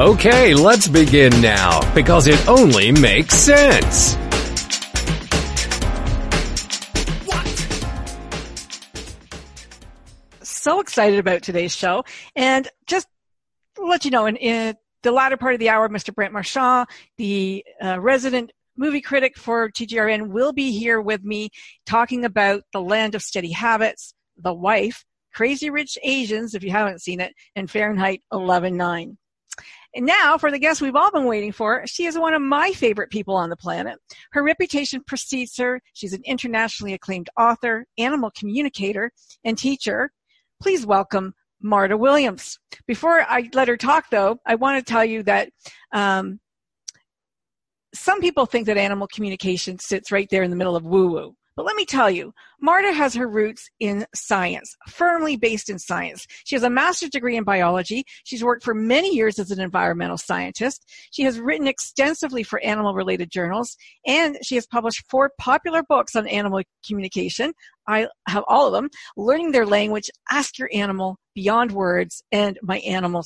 Okay, let's begin now, because it only makes sense. So excited about today's show, and just to let you know, in the latter part of the hour, Mr. Brent Marchand, the resident movie critic for TGRN, will be here with me talking about The Land of Steady Habits, The Wife, Crazy Rich Asians, if you haven't seen it, and Fahrenheit 11/9. And now for the guest we've all been waiting for. She is one of my favorite people on the planet. Her reputation precedes her. She's an internationally acclaimed author, animal communicator, and teacher. Please welcome Marta Williams. Before I let her talk, though, I want to tell you that some people think that animal communication sits right there in the middle of woo-woo. But let me tell you, Marta has her roots in science, firmly based in science. She has a master's degree in biology. She's worked for many years as an environmental scientist. She has written extensively for animal-related journals, and she has published 4 popular books on animal communication. I have all of them: Learning Their Language, Ask Your Animal, Beyond Words, and My Animal,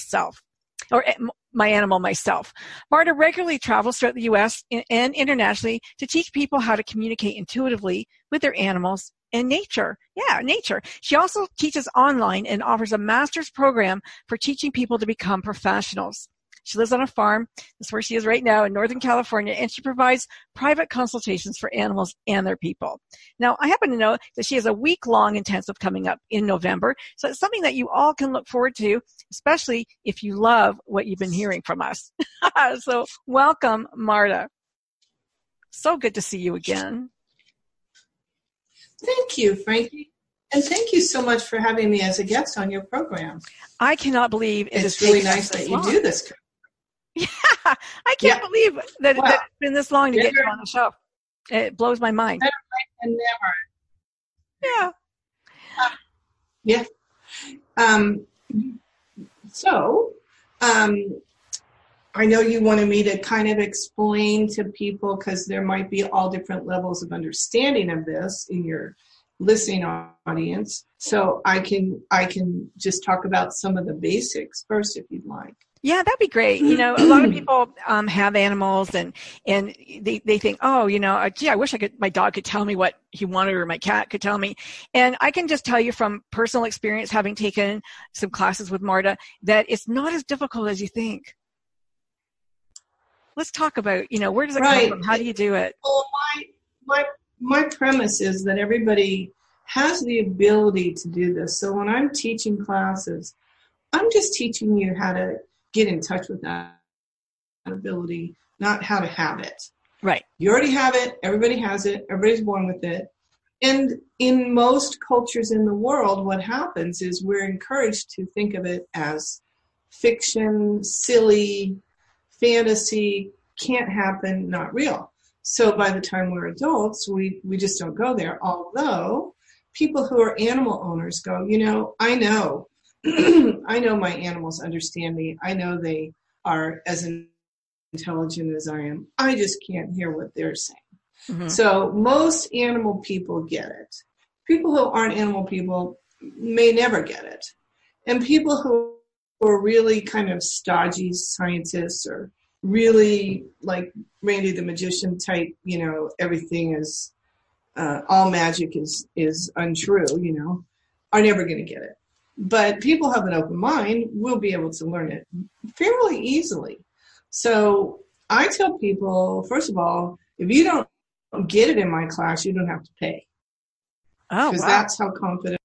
My Self. Marta regularly travels throughout the U.S. and internationally to teach people how to communicate intuitively with their animals and nature. Yeah, nature. She also teaches online and offers a master's program for teaching people to become professionals. She lives on a farm. That's where she is right now in Northern California, and she provides private consultations for animals and their people. Now, I happen to know that she has a week-long intensive coming up in November, so it's something that you all can look forward to, especially if you love what you've been hearing from us. So welcome, Marta. So good to see you again. Thank you, Frankie. And thank you so much for having me as a guest on your program. I cannot believe it's really nice that you do this. Yeah, I can't believe that, wow, that it's been this long to get you on the show. It blows my mind. Better late than never. Yeah. So, I know you wanted me to kind of explain to people, because there might be all different levels of understanding of this in your listening audience. So I can just talk about some of the basics first, if you'd like. Yeah, that'd be great. You know, a lot of people have animals and they think, oh, you know, gee, I wish my dog could tell me what he wanted, or my cat could tell me. And I can just tell you from personal experience, having taken some classes with Marta, that it's not as difficult as you think. Let's talk about, you know, where does it come from? How do you do it? Well, my premise is that everybody has the ability to do this. So when I'm teaching classes, I'm just teaching you how to get in touch with that ability, not how to have it. Right. You already have it. Everybody has it. Everybody's born with it. And in most cultures in the world, what happens is we're encouraged to think of it as fiction, silly, fantasy, can't happen, not real. So by the time we're adults, we just don't go there. Although people who are animal owners go, you know, I know my animals understand me. I know they are as intelligent as I am. I just can't hear what they're saying. Mm-hmm. So most animal people get it. People who aren't animal people may never get it. And people who are really kind of stodgy scientists, or really like Randy the magician type, you know, everything is, all magic is untrue, you know, are never going to get it. But people who have an open mind will be able to learn it fairly easily. So I tell people, first of all, if you don't get it in my class, you don't have to pay. Oh, because that's how confident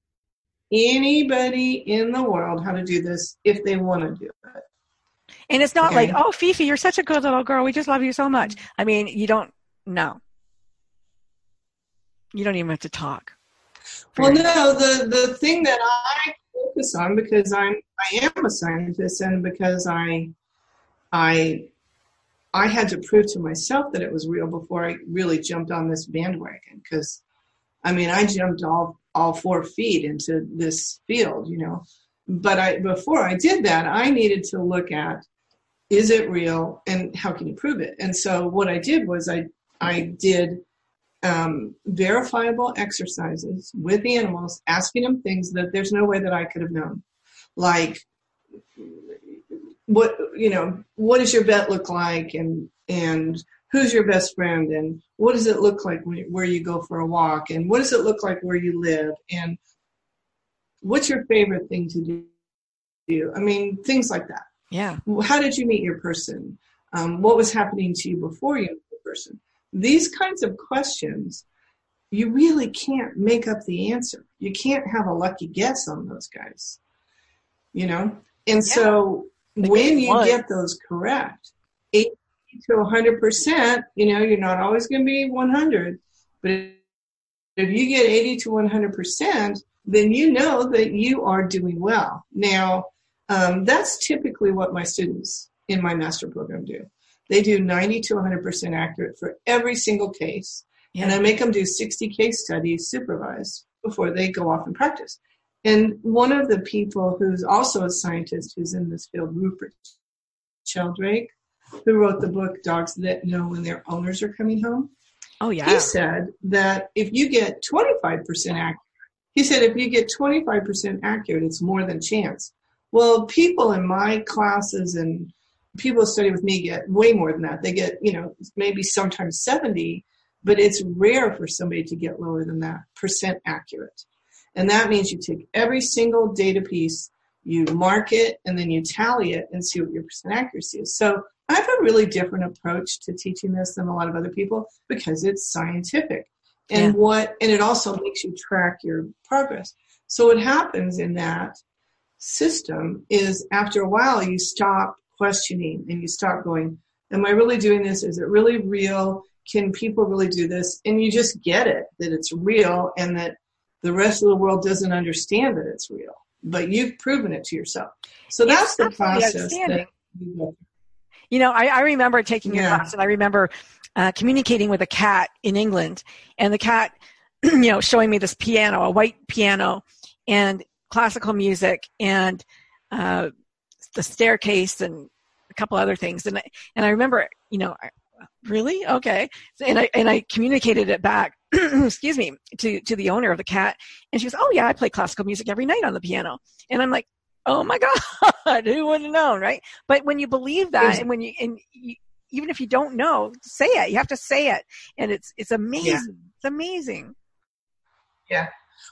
anybody in the world how to do this if they want to do it. And it's not like, oh, Fifi, you're such a good little girl. We just love you so much. I mean, you don't even have to talk. Well, no, the thing that I focus on, because I am a scientist, and because I I had to prove to myself that it was real before I really jumped on this bandwagon. Because, I mean, I jumped all 4 feet into this field, you know. But before I did that, I needed to look at, is it real and how can you prove it? And so what I did was I did verifiable exercises with the animals, asking them things that there's no way that I could have known. Like, what does your vet look like, and who's your best friend, and what does it look like where you go for a walk, and what does it look like where you live, and what's your favorite thing to do? I mean, things like that. Yeah. How did you meet your person? What was happening to you before you met the person? These kinds of questions, you really can't make up the answer. You can't have a lucky guess on those guys, you know? And so when you get those correct, 80 to 100%, you know, you're not always going to be 100, but if you get 80 to 100%, then you know that you are doing well. Now, that's typically what my students in my master program do. They do 90 to 100% accurate for every single case. Yeah. And I make them do 60 case studies supervised before they go off and practice. And one of the people who's also a scientist who's in this field, Rupert Sheldrake, who wrote the book Dogs That Know When Their Owners Are Coming Home. Oh, yeah. He said that if you get 25% accurate, it's more than chance. Well, people in my classes and people who study with me get way more than that. They get, you know, maybe sometimes 70, but it's rare for somebody to get lower than that percent accurate. And that means you take every single data piece, you mark it, and then you tally it and see what your percent accuracy is. So I have a really different approach to teaching this than a lot of other people because it's scientific. And and it also makes you track your progress. So what happens in that system is after a while you stop questioning and you stop going, am I really doing this? Is it really real? Can people really do this? And you just get it, that it's real and that the rest of the world doesn't understand that it's real, but you've proven it to yourself. So that's the process. That you know, I remember taking your class, and I remember communicating with a cat in England, and the cat, you know, showing me this piano, a white piano, and classical music, and the staircase, and a couple other things. And I remember, you know, really? Okay. And I communicated it back, excuse me, to the owner of the cat, and she goes, oh yeah, I play classical music every night on the piano. And I'm like, oh my God, who would have known, right? But when you believe that, exactly. And when you even if you don't know, say it. You have to say it. And it's amazing. Yeah. It's amazing. Yeah.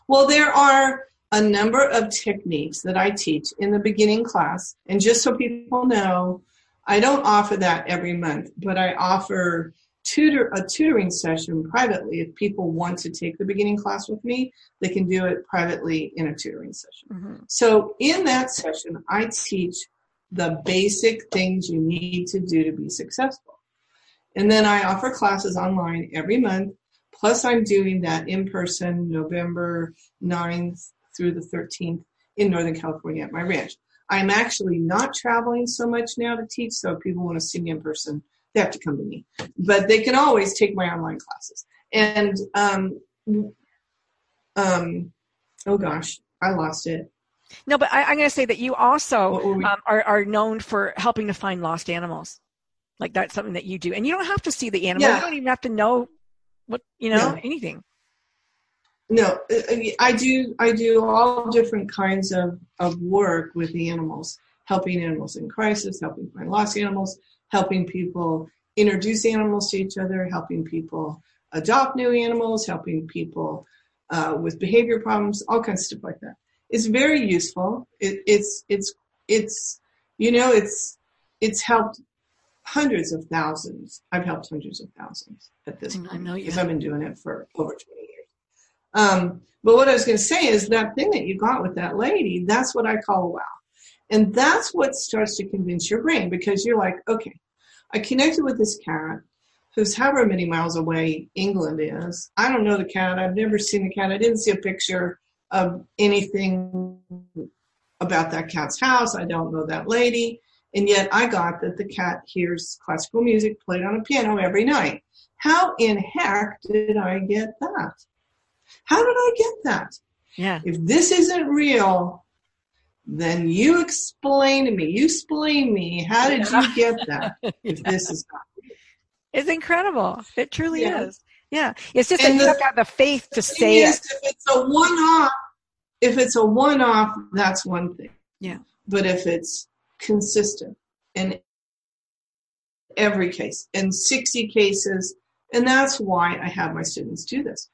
Well, there are a number of techniques that I teach in the beginning class. And just so people know, I don't offer that every month, but I offer a tutoring session privately. If people want to take the beginning class with me, they can do it privately in a tutoring session. Mm-hmm. So in that session, I teach the basic things you need to do to be successful. And then I offer classes online every month. Plus I'm doing that in person November 9th through the 13th in Northern California at my ranch. I'm actually not traveling so much now to teach, so if people want to see me in person, they have to come to me. But they can always take my online classes. And, oh gosh, I lost it. No, but I'm going to say that you also are known for helping to find lost animals. Like that's something that you do. And you don't have to see the animal. Yeah. You don't even have to know what, you know, anything. No, I do all different kinds of work with the animals, helping animals in crisis, helping find lost animals, helping people introduce animals to each other, helping people adopt new animals, helping people with behavior problems, all kinds of stuff like that. It's very useful. It's helped hundreds of thousands. I've helped hundreds of thousands at this point. I know you have. Because I've been doing it for over 20 years. But what I was going to say is that thing that you got with that lady, that's what I call a wow. And that's what starts to convince your brain, because you're like, okay, I connected with this cat who's however many miles away England is. I don't know the cat. I've never seen the cat. I didn't see a picture of anything about that cat's house. I don't know that lady. And yet I got that the cat hears classical music played on a piano every night. How in heck did I get that? How did I get that? Yeah. If this isn't real, then you explain to me. You explain me. How did you get that if this is not real? It's incredible. It truly is. Yeah. It's just and that you've got the faith to say it. If it's a one-off, that's one thing. Yeah. But if it's consistent in every case, in 60 cases, and that's why I have my students do this.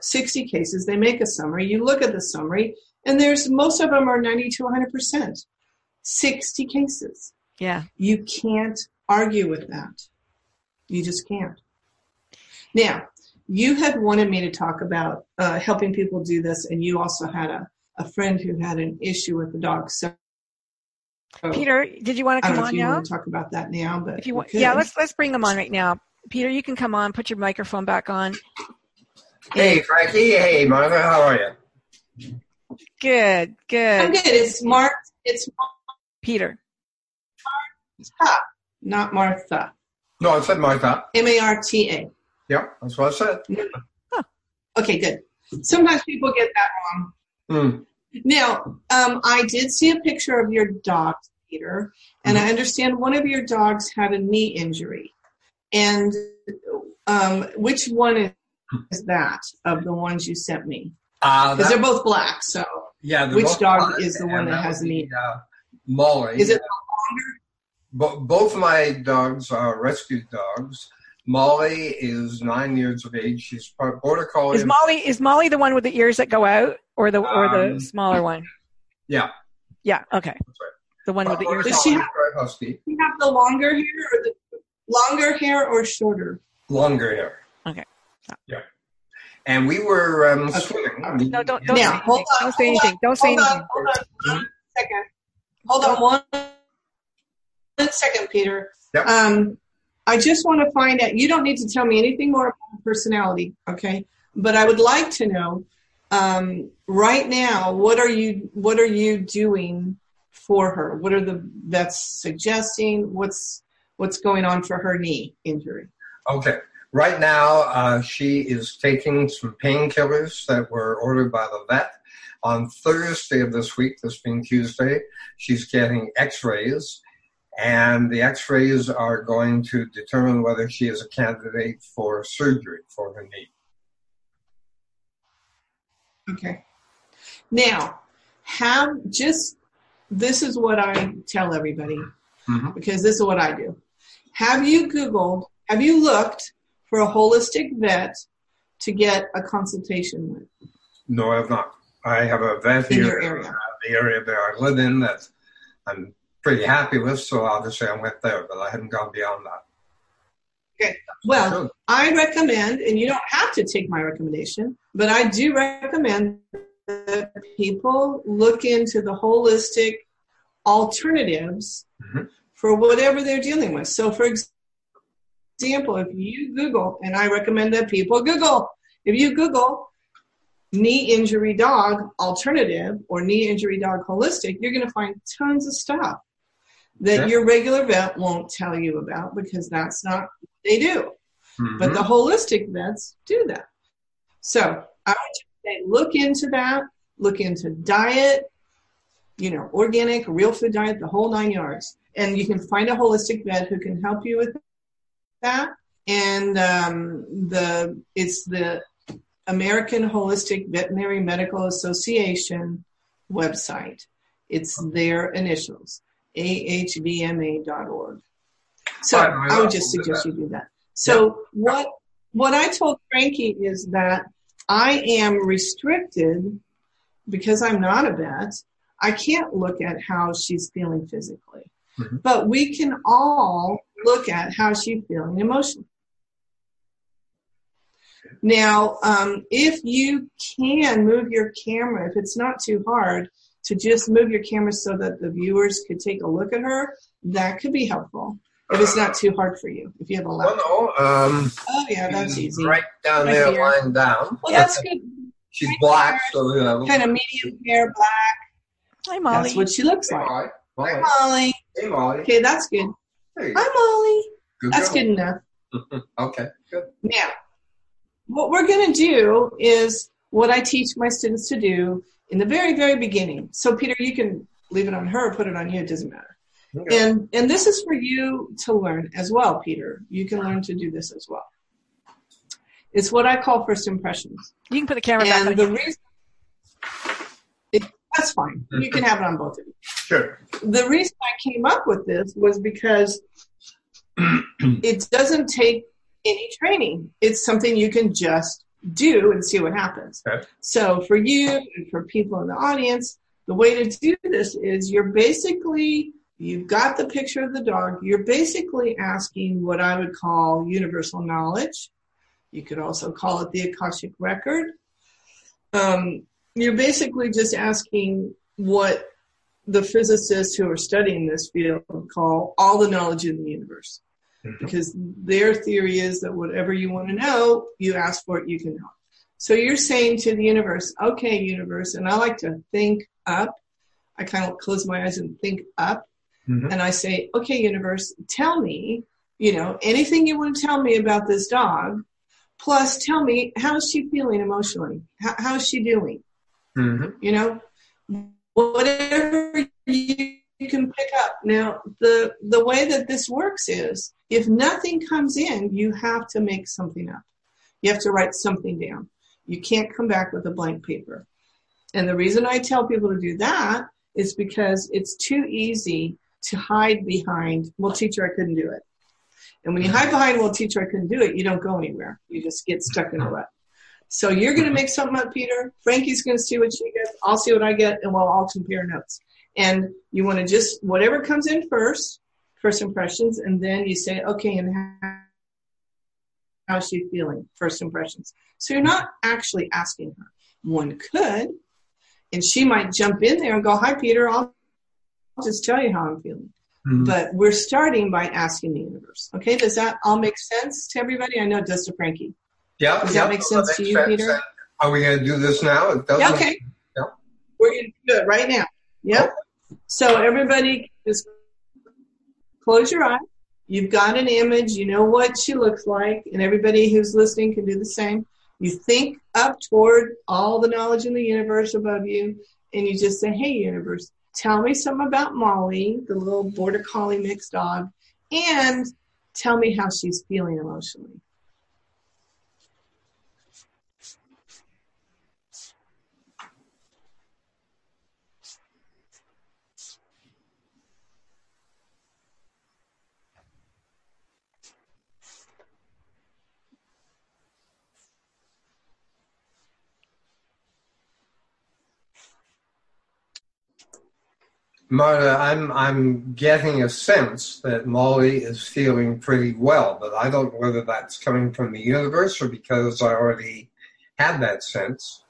60 cases, they make a summary. You look at the summary, and most of them are 90 to 100%. 60 cases. Yeah. You can't argue with that. You just can't. Now, you had wanted me to talk about helping people do this, and you also had a friend who had an issue with the dog. So, Peter, did you want to come on now? I don't know if you want to talk about that now, but if you want, let's bring them on right now. Peter, you can come on. Put your microphone back on. Hey, Frankie. Hey, Marta. How are you? Good. I'm good. It's Mark. Peter. Marta, not Martha. No, I said Marta. Marta. Yeah, that's what I said. Huh. Okay, good. Sometimes people get that wrong. Mm. Now, I did see a picture of your dog, Peter, and I understand one of your dogs had a knee injury. And which one is that of the ones you sent me? Because they're both black, so which dog is the one that has a knee? Molly. Is it the longer? Both of my dogs are rescued dogs. Molly is 9 years of age. She's border collie. Is Molly the one with the ears that go out, or the smaller one? Yeah. Yeah. Okay. That's right. The one with the ears. Does she have the longer hair, or shorter? Longer hair. Okay. Yeah. And we were swimming. Okay. No, don't. Now, hold on. Don't say anything. Don't say anything. Hold on one second, Peter. Yep. I just want to find out, you don't need to tell me anything more about personality, okay? But I would like to know, right now, what are you doing for her? What are the vets suggesting? What's going on for her knee injury? Okay. Right now, she is taking some painkillers that were ordered by the vet. On Thursday of this week, this being Tuesday, she's getting x-rays. And the x-rays are going to determine whether she is a candidate for surgery for her knee. Okay. Now, this is what I tell everybody, because this is what I do. Have you looked for a holistic vet to get a consultation with? No, I have not. I have a vet in your area. The area that I live in that I'm pretty happy with, so obviously I went there, but I haven't gone beyond that. Okay. Well, I recommend, and you don't have to take my recommendation, but I do recommend that people look into the holistic alternatives for whatever they're dealing with. So, for example, if you Google, and I recommend that people Google, if you Google knee injury dog alternative or knee injury dog holistic, you're going to find tons of stuff that your regular vet won't tell you about, because that's not what they do. But the holistic vets do that. So I would say look into that, look into diet, organic, real food diet, the whole 9 yards. And you can find a holistic vet who can help you with that. And it's the American Holistic Veterinary Medical Association website. It's their initials, AHVMA.org. So I would just suggest you do that. So what I told Frankie is that I am restricted because I'm not a vet. I can't look at how she's feeling physically. But we can all look at how she's feeling emotionally. Now, if you can move your camera, if it's not too hard to just move your camera so that the viewers could take a look at her, that could be helpful. If it's not too hard for you, if you have a laptop. Well, no. That's easy. Right down right there, here. Lying down. Well, that's good. She's black, so kind of medium hair, black. Hi, Molly. That's what she looks like. Molly. Hi, Molly. Hey, Molly. Okay, that's good. Hi, Molly. Good that's good enough. Okay, good. Now, what we're going to do is what I teach my students to do in the very, very beginning. So, Peter, you can leave it on her or put it on you. It doesn't matter. Okay. And this is for you to learn as well, Peter. You can learn to do this as well. It's what I call first impressions. You can put the camera back on. That's fine. You can have it on both of you. Sure. The reason I came up with this was because it doesn't take any training. It's something you can just do and see what happens. Okay. So for you and for people in the audience, the way to do this is you've got the picture of the dog. You're basically asking what I would call universal knowledge. You could also call it the Akashic record. You're basically just asking what the physicists who are studying this field call all the knowledge in the universe. Mm-hmm. Because their theory is that whatever you want to know, you ask for it, you can know. So you're saying to the universe, okay, universe, and I like to think up. I kind of close my eyes and think up. Mm-hmm. And I say, okay, universe, tell me, anything you want to tell me about this dog. Plus, tell me, how is she feeling emotionally? How is she doing? Mm-hmm. Whatever you can pick up. Now, the way that this works is if nothing comes in, you have to make something up. You have to write something down. You can't come back with a blank paper. And the reason I tell people to do that is because it's too easy to hide behind, well, teacher, I couldn't do it. And when you hide behind, well, teacher, I couldn't do it, you don't go anywhere. You just get stuck in a rut. So you're going to make something up, Peter. Frankie's going to see what she gets. I'll see what I get, and we'll all compare notes. And you want to just, whatever comes in first, first impressions, and then you say, okay, and how's she feeling, first impressions. So you're not actually asking her. One could, and she might jump in there and go, hi, Peter, I'll just tell you how I'm feeling. Mm-hmm. But we're starting by asking the universe. Okay, does that all make sense to everybody? I know it does to Frankie. Yeah. Does that make sense to you, Peter? Are we going to do this now? It doesn't. Okay. Yeah. We're going to do it right now. Yep. Okay. So everybody just close your eyes. You've got an image. You know what she looks like. And everybody who's listening can do the same. You think up toward all the knowledge in the universe above you. And you just say, hey, universe, tell me something about Molly, the little border collie mix dog, and tell me how she's feeling emotionally. Marta, I'm getting a sense that Molly is feeling pretty well, but I don't know whether that's coming from the universe or because I already had that sense.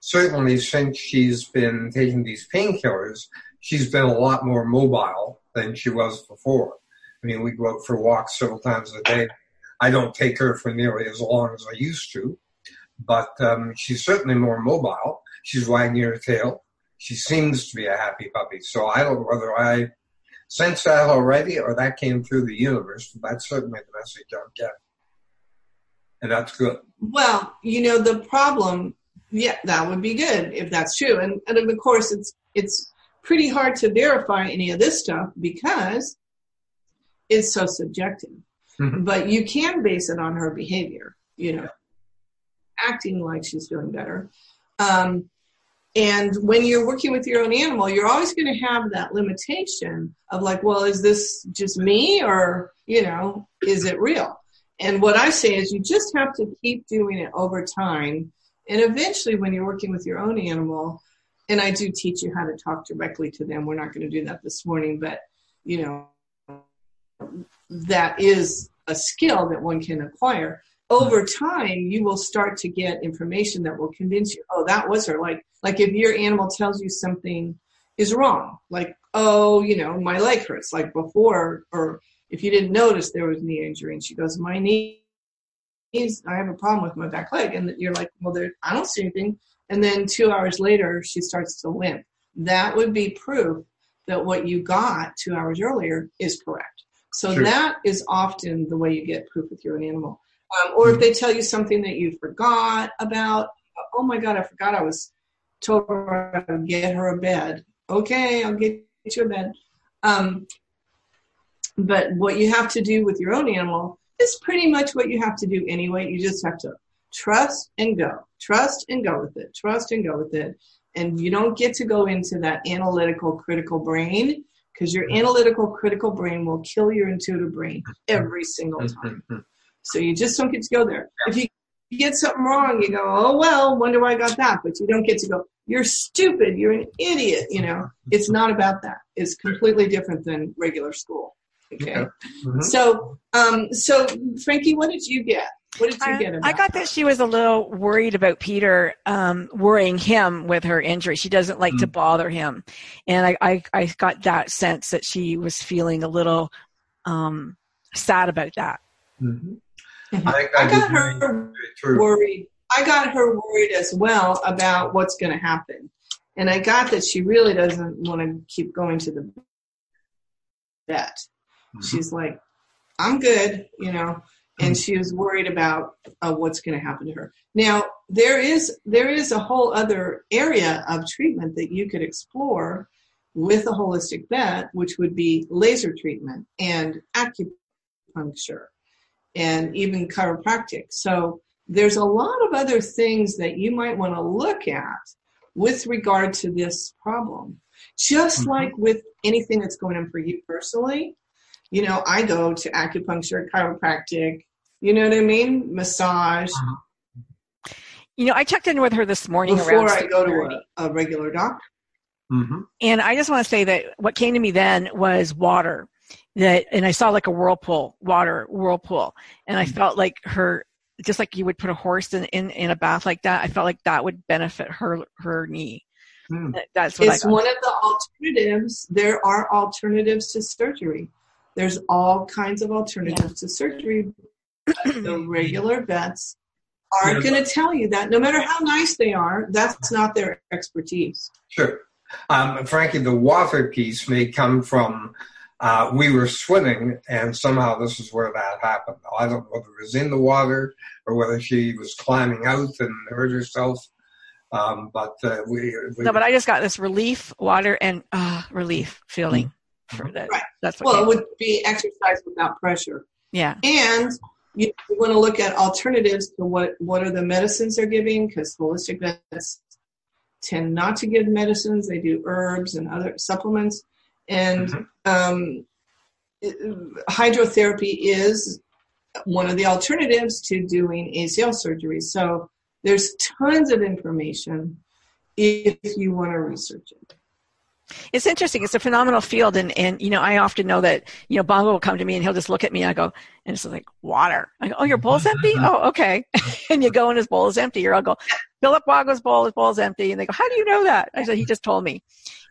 Certainly since she's been taking these painkillers, she's been a lot more mobile than she was before. I mean, we go out for walks several times a day. I don't take her for nearly as long as I used to, but she's certainly more mobile. She's wagging her tail. She seems to be a happy puppy, so I don't know whether I sense that already or that came through the universe, but that's certainly the message I'm getting. And that's good. Well, the problem, yeah, that would be good if that's true. And of course, it's pretty hard to verify any of this stuff because it's so subjective. Mm-hmm. But you can base it on her behavior, acting like she's feeling better. And when you're working with your own animal, you're always going to have that limitation of like, well, is this just me or, is it real? And what I say is you just have to keep doing it over time. And eventually when you're working with your own animal, and I do teach you how to talk directly to them. We're not going to do that this morning, but, that is a skill that one can acquire. Over time, you will start to get information that will convince you, oh, that was her. Like if your animal tells you something is wrong, like, oh, my leg hurts, like before, or if you didn't notice there was knee injury and she goes, my knees, I have a problem with my back leg. And you're like, well, I don't see anything. And then 2 hours later, she starts to limp. That would be proof that what you got 2 hours earlier is correct. So sure. That is often the way you get proof with your own animal. Or if they tell you something that you forgot about, oh my God, I forgot I was told her to get her a bed. Okay, I'll get you a bed. But what you have to do with your own animal is pretty much what you have to do anyway. You just have to trust and go. Trust and go with it. Trust and go with it. And you don't get to go into that analytical, critical brain, because your analytical, critical brain will kill your intuitive brain every single time. So you just don't get to go there. If you get something wrong, you go, oh, well, wonder why I got that. But you don't get to go, you're stupid, you're an idiot, you know. It's not about that. It's completely different than regular school. Okay. So Frankie, what did you get? What did you get about? I got that she was a little worried about Peter worrying him with her injury. She doesn't like to bother him. And I got that sense that she was feeling a little sad about that. I got her worried as well about what's going to happen. And I got that she really doesn't want to keep going to the vet. She's like, I'm good, you know. And she was worried about what's going to happen to her. Now, there is a whole other area of treatment that you could explore with a holistic vet, which would be laser treatment and acupuncture and even chiropractic. So there's a lot of other things that you might want to look at with regard to this problem. Just like with anything that's going on for you personally. You know, I go to acupuncture, chiropractic, you know what I mean? Massage. You know, I checked in with her this morning before I go to a regular doctor. And I just want to say that what came to me then was water. And I saw like a whirlpool. And I felt like her, just like you would put a horse in a bath like that, I felt like that would benefit her knee. That's what it's one of the alternatives. There are alternatives to surgery. There's all kinds of alternatives to surgery. The regular vets aren't going to tell you that. No matter how nice they are, that's not their expertise. Sure. Frankie, the water piece may come from we were swimming, and somehow this is where that happened. I don't know whether it was in the water or whether she was climbing out and hurt herself. But I just got this relief, water, and relief feeling. For that. Right. That's what it would be exercise without pressure. Yeah. And you want to look at alternatives to what are the medicines they're giving, because holistic vets tend not to give medicines. They do herbs and other supplements. And hydrotherapy is one of the alternatives to doing ACL surgery. So there's tons of information if you want to research it. It's interesting. It's a phenomenal field. And, you know, I often know that, you know, Bob will come to me and he'll just look at me and I go, and it's like water. I go, oh, your bowl's empty? Oh, okay. And you go and his bowl is empty. Or I'll go, Philip Wago's bowl, his bowl's empty. And they go, how do you know that? I said, he just told me.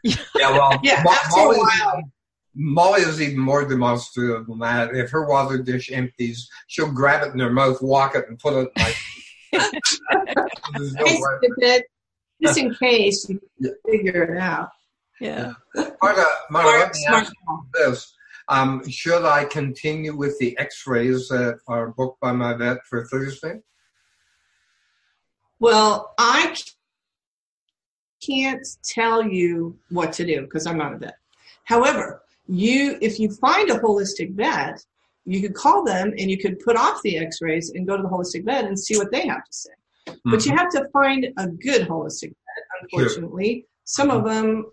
Yeah, well, Molly is even more demonstrative than that. If her water dish empties, she'll grab it in her mouth, walk it, and put it just in case you figure it out. Yeah. Marta, let me ask you this. Should I continue with the x-rays that are booked by my vet for Thursday? Well, I can't tell you what to do because I'm not a vet. However, if you find a holistic vet, you could call them and you could put off the x-rays and go to the holistic vet and see what they have to say. Mm-hmm. But you have to find a good holistic vet, unfortunately. Sure. Some of them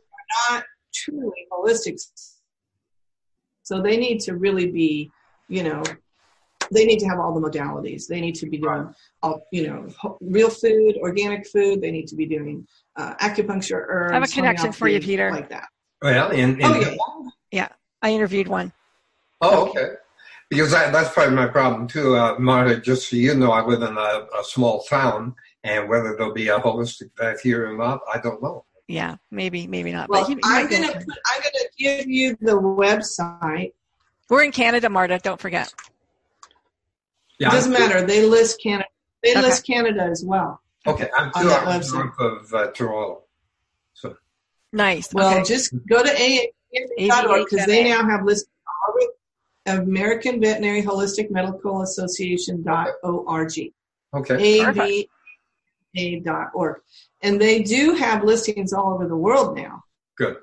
not truly holistic, so they need to really be, you know, they need to have all the modalities. They need to be doing all, you know, real food, organic food. They need to be doing acupuncture, herbs. I have a connection for you, Peter, like that. Well, yeah, I interviewed one. Oh, okay. Because that's probably my problem too, Marta. Just so you know, I live in a small town, and whether there'll be a holistic vet here or not, I don't know. Yeah, maybe not. Well, but I'm gonna give you the website. We're in Canada, Marta. Don't forget. Yeah, it doesn't matter. They list Canada. They list Canada as well. Okay, I'm on that website. North of Toronto. So nice. Well, just go to because they now have listed all of it. American Veterinary Holistic Medical Association.org. Okay. AVA.org. And they do have listings all over the world now. Good.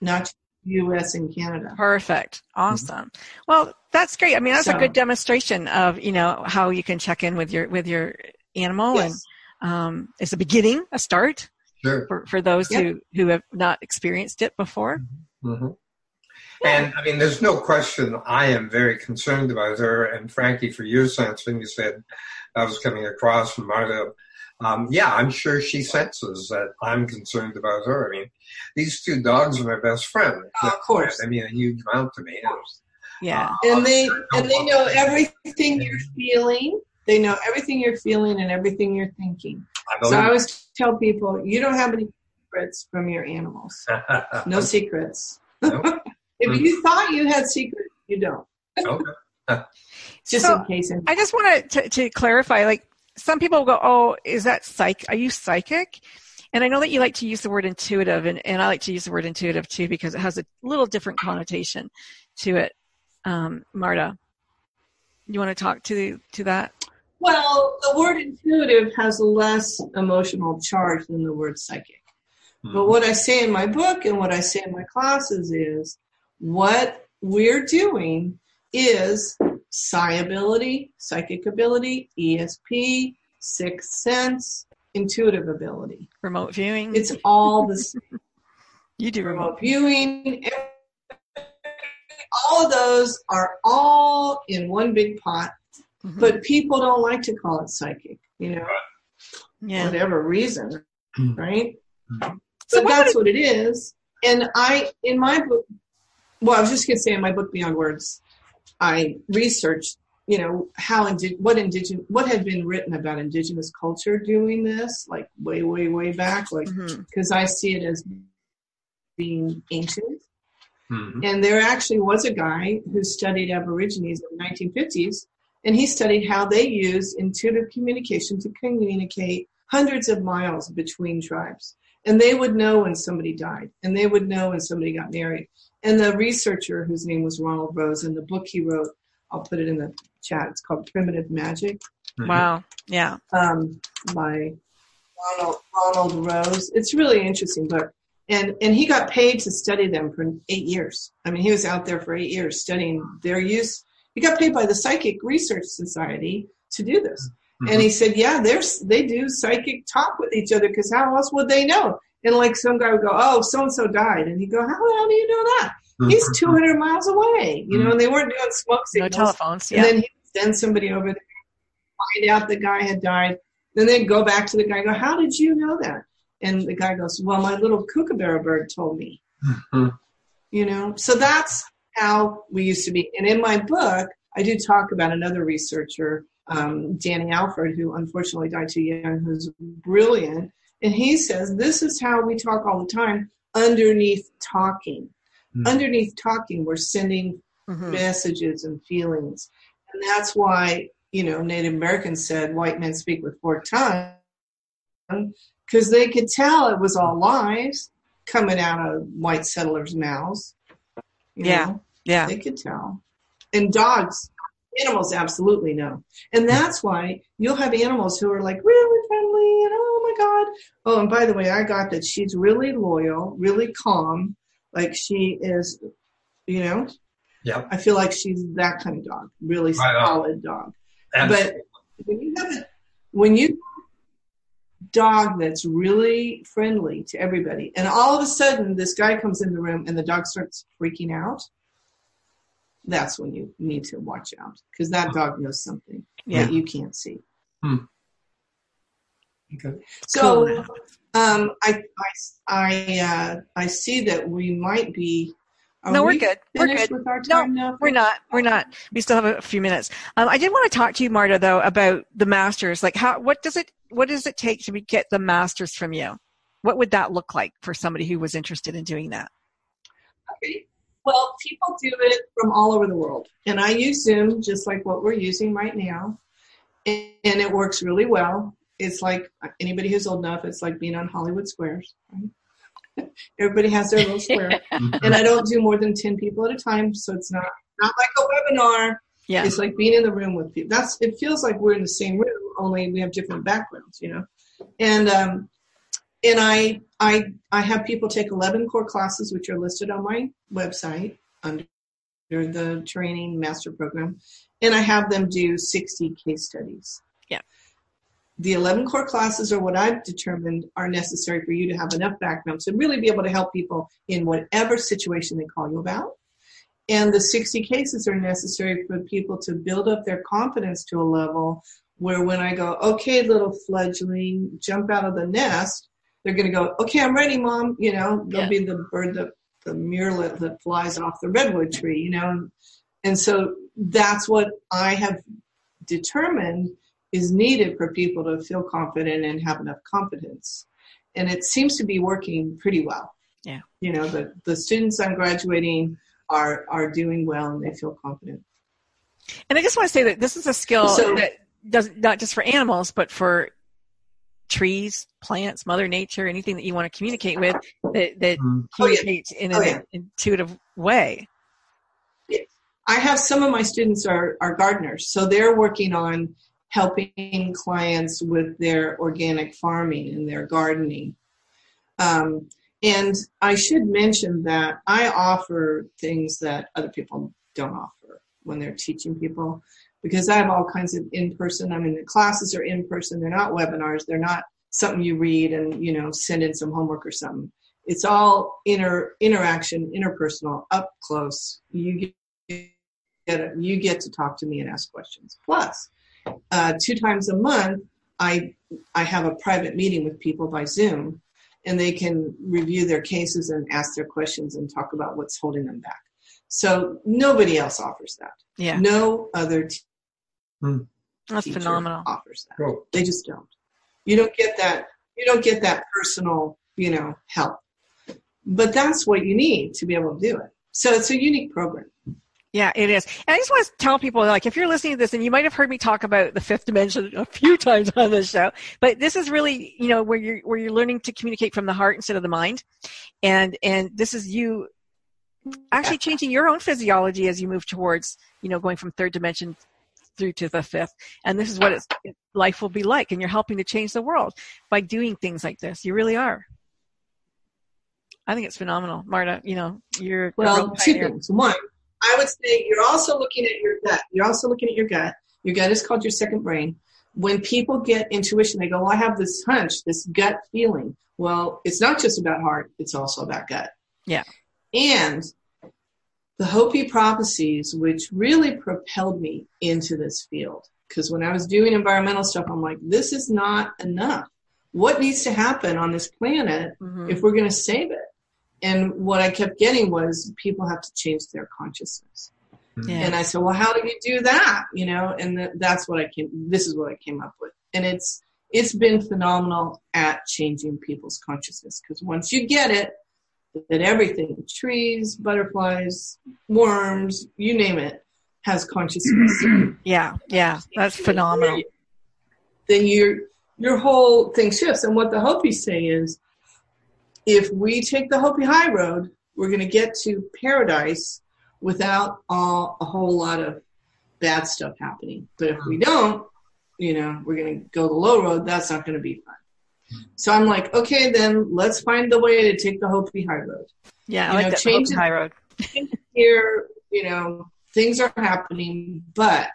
Not just U.S. and Canada. Perfect. Awesome. Mm-hmm. Well, that's great. I mean, that's a good demonstration of, you know, how you can check in with your animal. Yes. And it's a beginning, a start for those who have not experienced it before. Mm-hmm. Mm-hmm. And, I mean, there's no question I am very concerned about her. And, Frankie, for your sense, when you said I was coming across from Marta, I'm sure she senses that I'm concerned about her. I mean, these two dogs are my best friend. Oh, of course. I mean, a huge amount to me. Yeah. And they know everything you're feeling. They know everything you're feeling and everything you're thinking. So I always tell people, you don't have any secrets from your animals. No secrets. Nope. If you thought you had secrets, you don't. Okay. In case. I just want to clarify, like, some people go, oh, is that psych? Are you psychic? And I know that you like to use the word intuitive, and I like to use the word intuitive, too, because it has a little different connotation to it. Marta, you want to talk to that? Well, the word intuitive has less emotional charge than the word psychic. Mm-hmm. But what I say in my book and what I say in my classes is, what we're doing is psi ability, psychic ability, ESP, sixth sense, intuitive ability. Remote viewing. It's all the same. You do remote viewing. All of those are all in one big pot, mm-hmm. but people don't like to call it psychic, you know, for whatever reason, right? Mm-hmm. So but that's what it is. And in my book, well, I was just going to say in my book, Beyond Words, I researched, you know, what had been written about indigenous culture doing this, like way, way, way back, like, because I see it as being ancient. Mm-hmm. And there actually was a guy who studied Aborigines in the 1950s, and he studied how they used intuitive communication to communicate hundreds of miles between tribes. And they would know when somebody died, and they would know when somebody got married. And the researcher, whose name was Ronald Rose, and the book he wrote, I'll put it in the chat, it's called Primitive Magic. Wow, yeah. By Ronald Rose. It's really an interesting book. And he got paid to study them for 8 years. I mean, he was out there for 8 years studying their use. He got paid by the Psychic Research Society to do this. Mm-hmm. And he said, yeah, they do psychic talk with each other because how else would they know? And like some guy would go, oh, so-and-so died. And he'd go, how the hell do you know that? He's 200 miles away. You know, and they weren't doing smoke signals. No telephones, yeah. And then he'd send somebody over there, find out the guy had died. Then they'd go back to the guy and go, how did you know that? And the guy goes, well, my little kookaburra bird told me. Mm-hmm. You know, so that's how we used to be. And in my book, I do talk about another researcher, Danny Alford, who unfortunately died too young, who's brilliant. And he says, this is how we talk all the time, underneath talking. Mm-hmm. Underneath talking, we're sending messages and feelings. And that's why, you know, Native Americans said white men speak with forked tongue, because they could tell it was all lies coming out of white settlers' mouths. You know? They could tell. And animals absolutely know. And that's why you'll have animals who are like really friendly and oh my God. Oh, and by the way, I got that she's really loyal, really calm. Like she is, you know, I feel like she's that kind of dog, really solid dog. Absolutely. But when you have a dog that's really friendly to everybody, and all of a sudden this guy comes in the room and the dog starts freaking out, that's when you need to watch out because that dog knows something that you can't see. Hmm. Okay. So cool. I see that we might be. No, we're good. We're good. With our time now? We're not. We're not. We still have a few minutes. I did want to talk to you, Marta, though, about the masters. Like, what does it take to get the masters from you? What would that look like for somebody who was interested in doing that? Okay. Well, people do it from all over the world. And I use Zoom just like what we're using right now. And it works really well. It's like anybody who's old enough, it's like being on Hollywood Squares. Right? Everybody has their little square. And I don't do more than 10 people at a time, so it's not like a webinar. Yeah. It's like being in the room with people. It feels like we're in the same room, only we have different backgrounds, you know. And I have people take 11 core classes, which are listed on my website under the training master program, and I have them do 60 case studies. Yeah. The 11 core classes are what I've determined are necessary for you to have enough background to really be able to help people in whatever situation they call you about. And the 60 cases are necessary for people to build up their confidence to a level where when I go, okay, little fledgling, jump out of the nest, they're going to go, okay, I'm ready, Mom. You know, they'll be the bird, the murrelet that flies off the redwood tree, you know. And so that's what I have determined is needed for people to feel confident and have enough confidence. And it seems to be working pretty well. Yeah. You know, the students I'm graduating are doing well and they feel confident. And I just want to say that this is a skill that doesn't, not just for animals, but for trees, plants, Mother Nature, anything that you want to communicate with that communicates in an intuitive way. I have some of my students are gardeners, so they're working on helping clients with their organic farming and their gardening. And I should mention that I offer things that other people don't offer when they're teaching people, because I have all kinds of in-person. I mean, the classes are in-person. They're not webinars. They're not something you read and, you know, send in some homework or something. It's all interaction, interpersonal, up close. You get to talk to me and ask questions. Plus, 2 times a month, I have a private meeting with people by Zoom, and they can review their cases and ask their questions and talk about what's holding them back. So nobody else offers that. Yeah. No other teacher phenomenal. Offers that. Cool. They just don't. You don't get that. You don't get that personal, you know, help. But that's what you need to be able to do it. So it's a unique program. Yeah, it is. And I just want to tell people, like, if you're listening to this, and you might have heard me talk about the fifth dimension a few times on this show, but this is really, you know, where you're learning to communicate from the heart instead of the mind. And this is you actually changing your own physiology as you move towards, you know, going from third dimension through to the fifth. And this is what life will be like. And you're helping to change the world by doing things like this. You really are. I think it's phenomenal. Marta, you know, you're... Well, 2 things. 1... I would say you're also looking at your gut. You're also looking at your gut. Your gut is called your second brain. When people get intuition, they go, well, I have this hunch, this gut feeling. Well, it's not just about heart. It's also about gut. Yeah. And the Hopi prophecies, which really propelled me into this field, because when I was doing environmental stuff, I'm like, this is not enough. What needs to happen on this planet if we're going to save it? And what I kept getting was people have to change their consciousness. Yeah. And I said, well, how do you do that? You know, and this is what I came up with. And it's been phenomenal at changing people's consciousness. Because once you get it, that everything, trees, butterflies, worms, you name it, has consciousness. Yeah. That's phenomenal. Then your whole thing shifts. And what the Hopi say is, if we take the Hopi high road, we're going to get to paradise without a whole lot of bad stuff happening. But if we don't, you know, we're going to go the low road. That's not going to be fun. So I'm like, okay, then let's find the way to take the Hopi high road. Yeah, I like that, Hopi high road. Here, you know, things are happening, but,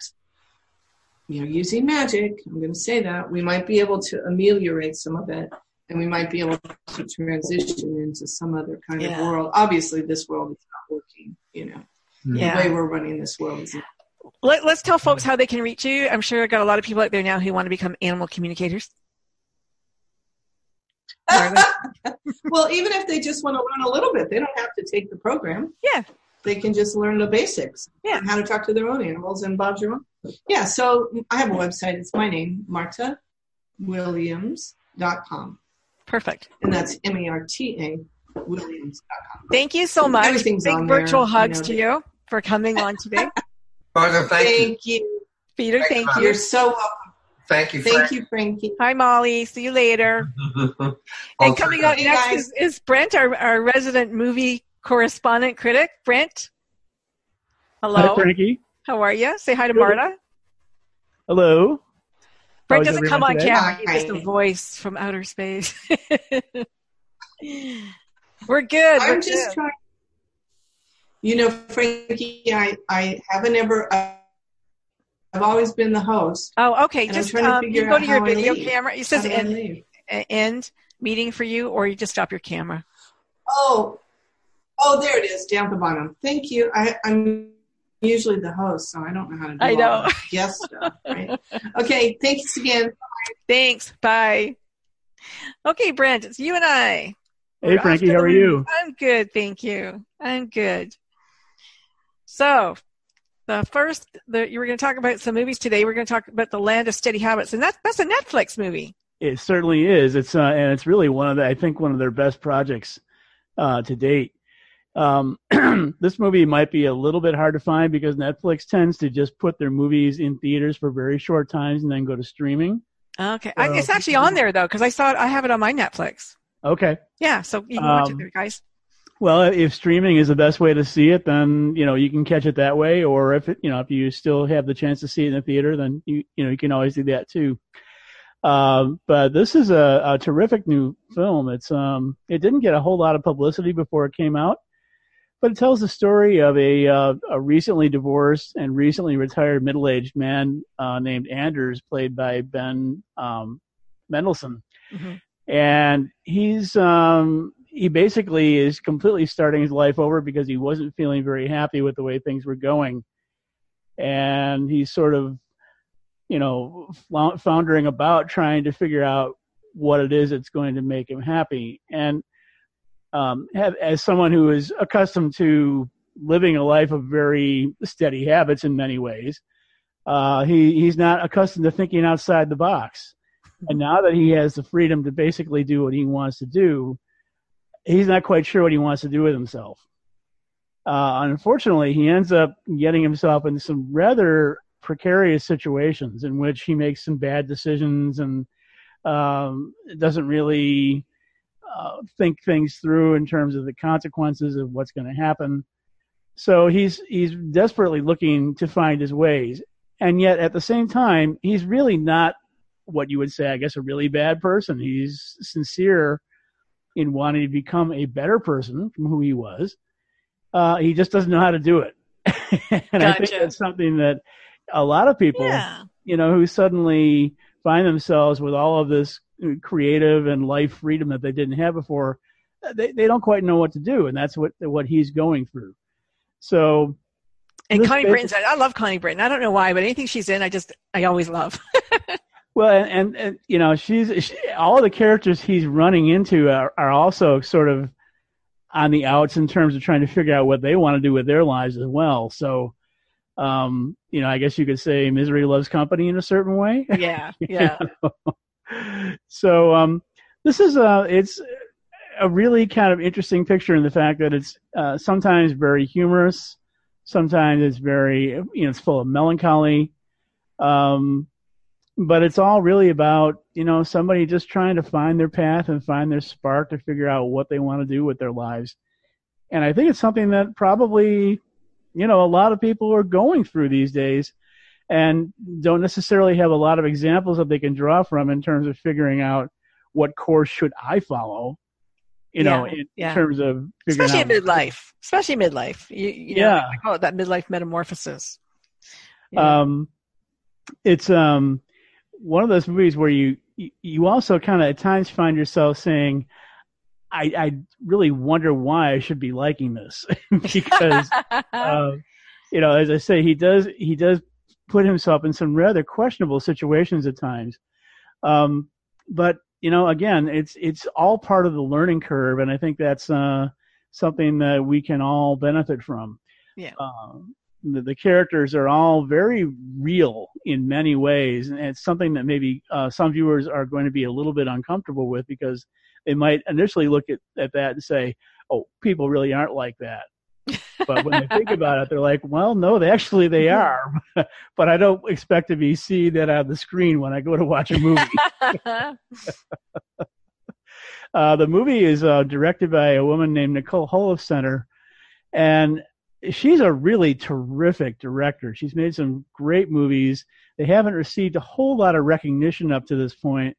you know, using magic, I'm going to say that, we might be able to ameliorate some of it. And we might be able to transition into some other kind of world. Obviously, this world is not working, you know. The way we're running this world is not working. Let's tell folks how they can reach you. I'm sure I've got a lot of people out there now who want to become animal communicators. Well, even if they just want to learn a little bit, they don't have to take the program. Yeah. They can just learn the basics. Yeah. How to talk to their own animals and Bob's your own. Yeah, so I have a website. It's my name, martawilliams.com. Perfect. And that's MARTA Williams.com. Thank you so much. Big virtual hugs to you for coming on today. Marta, thank you. Peter, thank you. You're so welcome. Thank you, Frankie. Thank you, Frankie. Hi, Molly. See you later. Well, and coming up next is Brent, our resident movie correspondent critic. Brent, hello. Hi, Frankie. How are you? Say hi to Marta. Hello. Brent doesn't come on camera. He's just a voice from outer space. We're good. I'm just trying. You know, Frankie, I haven't ever... I've always been the host. Oh, okay. Just you go to your video camera. It says end meeting for you, or you just stop your camera. Oh, there it is down at the bottom. Thank you. I'm usually the host, so I don't know how to do all that guest stuff. Right? Okay. Thanks again. Bye. Thanks. Bye. Okay, Brent, it's you and I. Hey, Frankie, how are you? I'm good, thank you. I'm good. So. You were going to talk about some movies today. We're going to talk about The Land of Steady Habits, and that's a Netflix movie. It certainly is. It's and it's really one of their best projects to date. This movie might be a little bit hard to find because Netflix tends to just put their movies in theaters for very short times and then go to streaming. Okay, so, it's actually on there though because I saw it. I have it on my Netflix. Okay. Yeah, so you can watch it there, guys. Well, if streaming is the best way to see it, then, you can catch it that way. Or if you still have the chance to see it in the theater, then you can always do that too. But this is a terrific new film. It's, it didn't get a whole lot of publicity before it came out, but it tells the story of a recently divorced and recently retired middle-aged man, named Anders, played by Ben, Mendelsohn. Mm-hmm. And he basically is completely starting his life over because he wasn't feeling very happy with the way things were going. And he's sort of, floundering about trying to figure out what it is that's going to make him happy. And as someone who is accustomed to living a life of very steady habits in many ways, he's not accustomed to thinking outside the box. And now that he has the freedom to basically do what he wants to do, he's not quite sure what he wants to do with himself. Unfortunately, he ends up getting himself into some rather precarious situations in which he makes some bad decisions and doesn't really think things through in terms of the consequences of what's going to happen. So he's desperately looking to find his ways. And yet, at the same time, he's really not what you would say, I guess, a really bad person. He's sincere in wanting to become a better person from who he was. He just doesn't know how to do it. And gotcha. I think that's something that a lot of people, who suddenly find themselves with all of this creative and life freedom that they didn't have before, they don't quite know what to do. And that's what he's going through. So. And Connie Britton's, I love Connie Britton. I don't know why, but anything she's in, I always love. Well, and she, all the characters he's running into are also sort of on the outs in terms of trying to figure out what they want to do with their lives as well. So, I guess you could say misery loves company in a certain way. Yeah, yeah. So this is it's a really kind of interesting picture in the fact that it's sometimes very humorous, sometimes it's very it's full of melancholy. But it's all really about, somebody just trying to find their path and find their spark to figure out what they want to do with their lives. And I think it's something that probably, a lot of people are going through these days and don't necessarily have a lot of examples that they can draw from in terms of figuring out what course should I follow, in terms of figuring out. Especially midlife. I call it that midlife metamorphosis. Yeah. It's one of those movies where you also kind of at times find yourself saying, I really wonder why I should be liking this. Because, as I say, he does put himself in some rather questionable situations at times. But, again, it's all part of the learning curve. And I think that's something that we can all benefit from. Yeah. The characters are all very real in many ways. And it's something that maybe some viewers are going to be a little bit uncomfortable with because they might initially look at that and say, oh, people really aren't like that. But when they think about it, they're like, well, no, they are. But I don't expect to be seeing that on the screen when I go to watch a movie. The movie is directed by a woman named Nicole Holofcener, and she's a really terrific director. She's made some great movies. They haven't received a whole lot of recognition up to this point.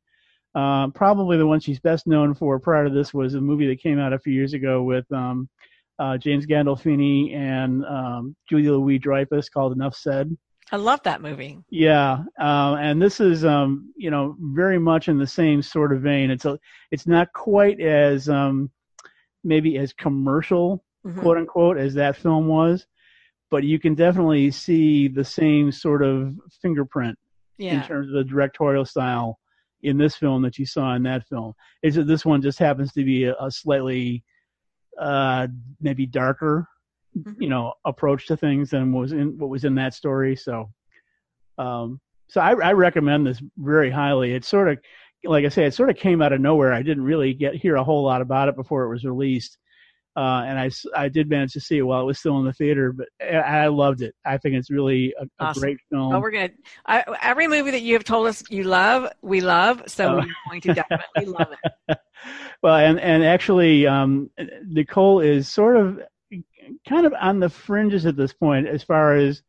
Probably the one she's best known for prior to this was a movie that came out a few years ago with James Gandolfini and Julia Louis-Dreyfus called Enough Said. I love that movie. Yeah, and this is very much in the same sort of vein. It's not quite as maybe as commercial, mm-hmm. quote unquote, as that film was, but you can definitely see the same sort of fingerprint in terms of the directorial style in this film that you saw in that film. It's that this one just happens to be a slightly maybe darker, mm-hmm. Approach to things than what was in that story. So, I recommend this very highly. It's sort of, like I say, it sort of came out of nowhere. I didn't really hear a whole lot about it before it was released. And I did manage to see it while it was still in the theater, but I loved it. I think it's really a awesome. Great film. Well, every movie that you have told us you love, we love, so we're going to definitely love it. Well, and actually, Nicole is sort of kind of on the fringes at this point as far as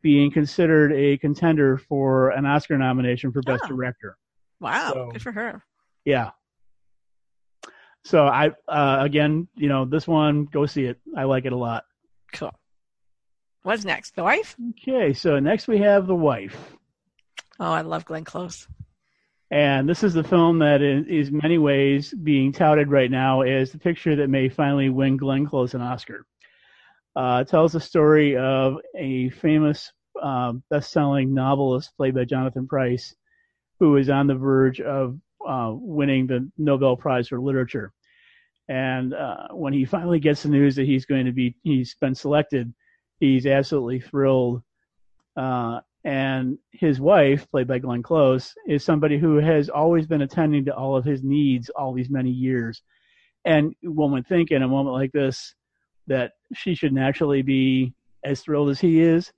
being considered a contender for an Oscar nomination for Best Director. Wow, so, good for her. Yeah. So I, again, this one, go see it. I like it a lot. Cool. What's next? The Wife? Okay. So next we have The Wife. Oh, I love Glenn Close. And this is the film that is in many ways being touted right now as the picture that may finally win Glenn Close an Oscar. It tells the story of a famous best-selling novelist played by Jonathan Pryce, who is on the verge of winning the Nobel Prize for Literature. And when he finally gets the news that he's been selected, he's absolutely thrilled. And his wife, played by Glenn Close, is somebody who has always been attending to all of his needs all these many years. And one would think in a moment like this that she should naturally be as thrilled as he is,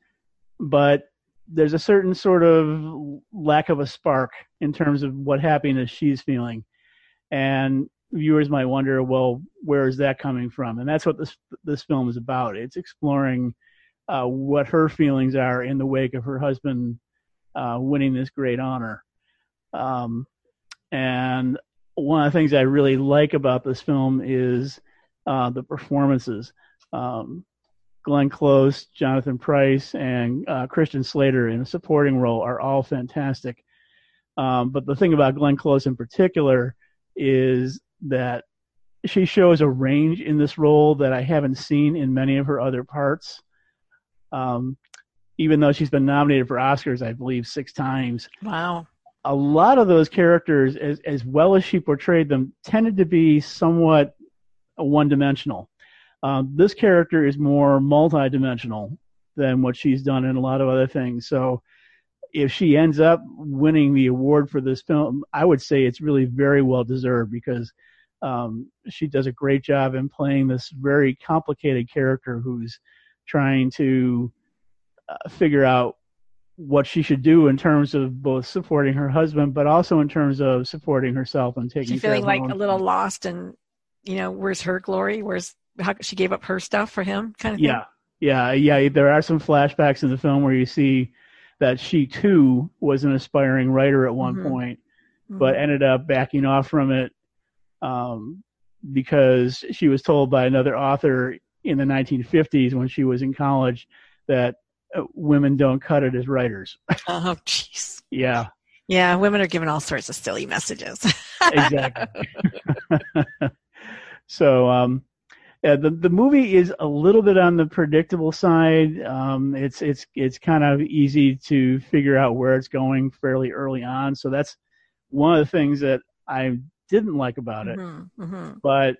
but there's a certain sort of lack of a spark in terms of what happiness she's feeling. And viewers might wonder, well, where is that coming from? And that's what this film is about. It's exploring what her feelings are in the wake of her husband winning this great honor. And one of the things I really like about this film is the performances. Glenn Close, Jonathan Pryce, and Christian Slater in a supporting role are all fantastic. But the thing about Glenn Close in particular is that she shows a range in this role that I haven't seen in many of her other parts. Even though she's been nominated for Oscars, I believe, 6 times. Wow. A lot of those characters, as well as she portrayed them, tended to be somewhat one-dimensional. This character is more multidimensional than what she's done in a lot of other things. So if she ends up winning the award for this film, I would say it's really very well deserved because she does a great job in playing this very complicated character who's trying to figure out what she should do in terms of both supporting her husband, but also in terms of supporting herself and taking care of her own. She's feeling like a little lost and, where's her glory? Where's how she gave up her stuff for him kind of thing. Yeah. There are some flashbacks in the film where you see that she too was an aspiring writer at one mm-hmm. point, but mm-hmm. ended up backing off from it because she was told by another author in the 1950s when she was in college that women don't cut it as writers. Oh, jeez. Yeah. Yeah. Women are given all sorts of silly messages. Exactly. So, the movie is a little bit on the predictable side. It's kind of easy to figure out where it's going fairly early on. So that's one of the things that I didn't like about it. Mm-hmm, mm-hmm. But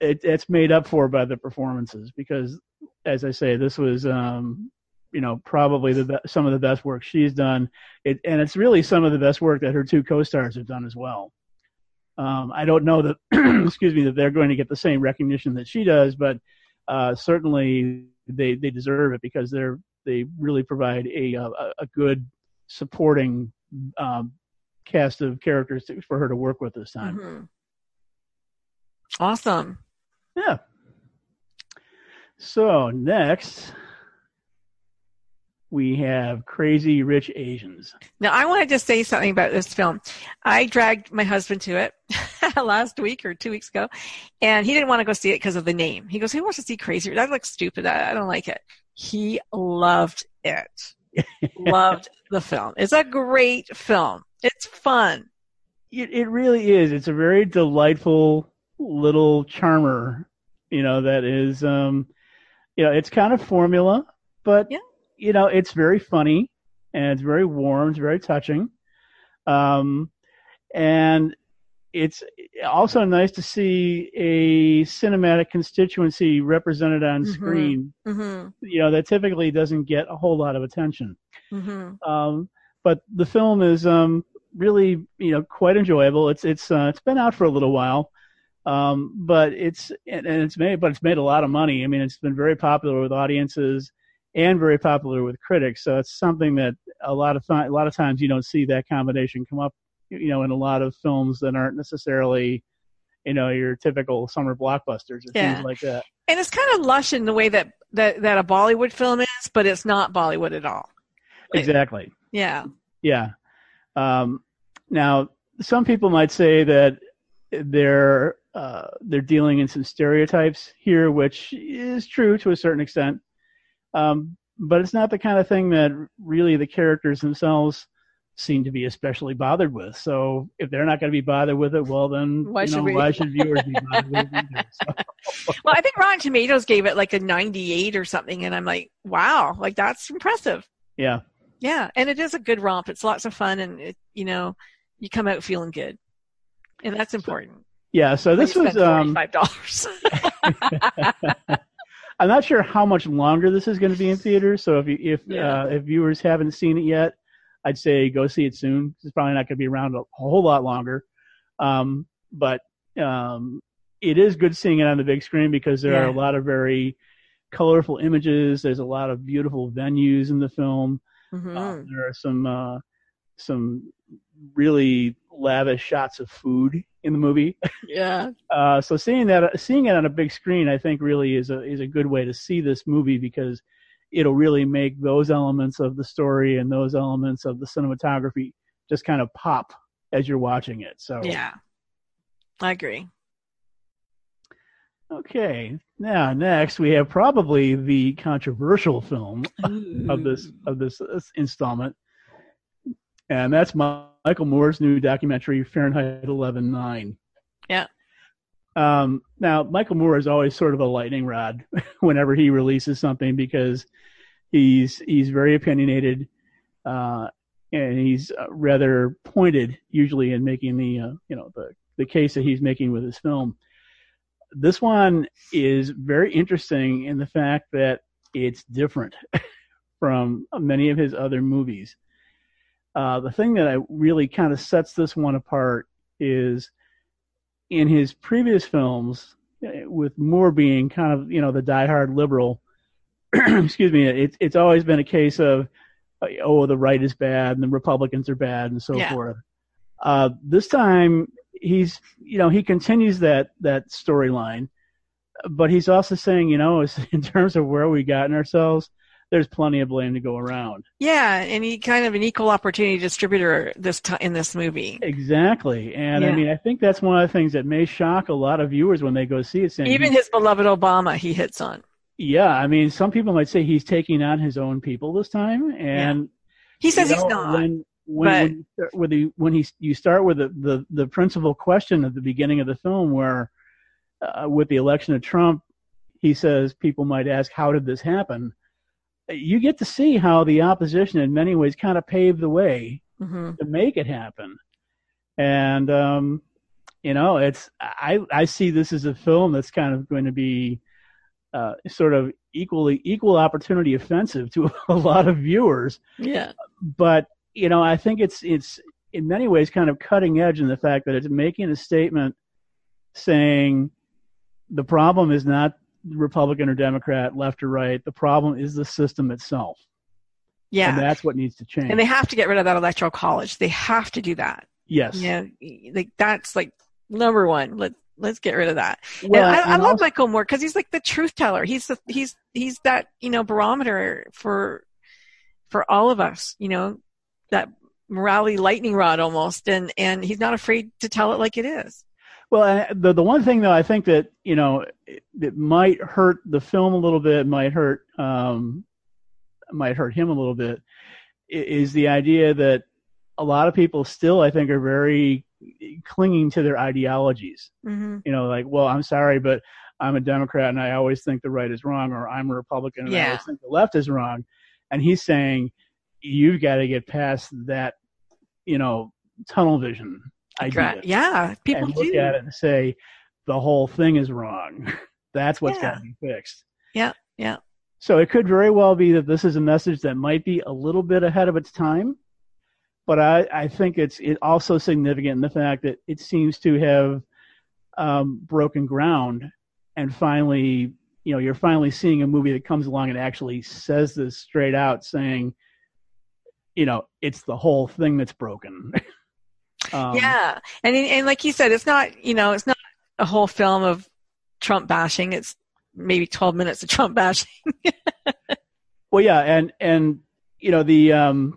it's made up for by the performances because, as I say, this was probably some of the best work she's done. And it's really some of the best work that her 2 co-stars have done as well. I don't know that they're going to get the same recognition that she does, but certainly they deserve it because they really provide a good supporting cast of characters for her to work with this time. Mm-hmm. Awesome. Yeah. So next we have Crazy Rich Asians. Now I want to just say something about this film. I dragged my husband to it last week or 2 weeks ago, and he didn't want to go see it because of the name. He goes, "Who wants to see Crazy? That looks stupid. I don't like it." He loved it. Loved the film. It's a great film. It's fun. It really is. It's a very delightful little charmer, that is, it's kind of formula, but yeah. It's very funny and it's very warm. It's very touching. And it's also nice to see a cinematic constituency represented on screen, mm-hmm. That typically doesn't get a whole lot of attention. Mm-hmm. But the film is really, quite enjoyable. It's been out for a little while, but it's made a lot of money. I mean, it's been very popular with audiences and very popular with critics. So it's something that a lot of times you don't see that combination come up, in a lot of films that aren't necessarily, your typical summer blockbusters or things like that. And it's kind of lush in the way that a Bollywood film is, but it's not Bollywood at all. Exactly. Yeah. Yeah. Now, some people might say that they're dealing in some stereotypes here, which is true to a certain extent. But it's not the kind of thing that really the characters themselves seem to be especially bothered with. So if they're not going to be bothered with it, well, then why should viewers be bothered with it either? So. Well, I think Rotten Tomatoes gave it like a 98 or something, and I'm like, wow, like that's impressive. Yeah. Yeah, and it is a good romp. It's lots of fun, and you come out feeling good, and that's important. So, so this was $45. I'm not sure how much longer this is going to be in theaters. So if viewers haven't seen it yet, I'd say go see it soon. It's probably not going to be around a whole lot longer, but it is good seeing it on the big screen because there are a lot of very colorful images. There's a lot of beautiful venues in the film. Mm-hmm. There are some really lavish shots of food in the movie. Yeah. So seeing it on a big screen, I think really is a good way to see this movie because it'll really make those elements of the story and those elements of the cinematography just kind of pop as you're watching it. So yeah, I agree. Okay. Now, next we have probably the controversial film of this installment, and that's Michael Moore's new documentary, Fahrenheit 11/9. Yeah. Now, Michael Moore is always sort of a lightning rod whenever he releases something because he's very opinionated, and he's rather pointed usually in making the case that he's making with his film. This one is very interesting in the fact that it's different from many of his other movies. The thing that really kind of sets this one apart is in his previous films, with Moore being kind of, the diehard liberal, excuse me, it's always been a case of, the right is bad and the Republicans are bad and so forth. This time, he's, he continues that storyline, but he's also saying, in terms of where we've gotten ourselves, there's plenty of blame to go around. Yeah, and he kind of an equal opportunity distributor in this movie. Exactly, and yeah. I mean, I think that's one of the things that may shock a lot of viewers when they go see it. Saying even his beloved Obama, he hits on. Yeah, I mean, some people might say he's taking on his own people this time, and he says he's not. When you start with the principal question at the beginning of the film, where with the election of Trump, he says people might ask, "How did this happen?" You get to see how the opposition in many ways kind of paved the way to make it happen. And, I see this as a film that's kind of going to be sort of equal opportunity offensive to a lot of viewers. Yeah. But, I think it's in many ways kind of cutting edge in the fact that it's making a statement saying the problem is not Republican or Democrat, left or right. The problem is the system itself. Yeah. And that's what needs to change. And they have to get rid of that electoral college. They have to do that. Yes. Yeah. You know, like that's like number one. Let's get rid of that. Well, and I love Michael Moore because he's like the truth teller. He's that, you know, barometer for all of us, you know, that morality lightning rod almost. And he's not afraid to tell it like it is. Well, the one thing though, I think that, you know, it might hurt the film a little bit, might hurt him a little bit, is the idea that a lot of people still, I think, are very clinging to their ideologies. Mm-hmm. You know, like, well, I'm sorry, but I'm a Democrat and I always think the right is wrong, or I'm a Republican and I always think the left is wrong. And he's saying, you've got to get past that, you know, tunnel vision idea. Yeah, people and look at it and say, the whole thing is wrong. That's what's got to be fixed. Yeah, yeah. So it could very well be that this is a message that might be a little bit ahead of its time, but I think it's also significant in the fact that it seems to have broken ground, and finally, you know, you're finally seeing a movie that comes along and actually says this straight out, saying, you know, it's the whole thing that's broken. Yeah, and like you said, it's not, you know, it's not a whole film of Trump bashing. It's maybe 12 minutes of Trump bashing. Well, yeah. And, you know,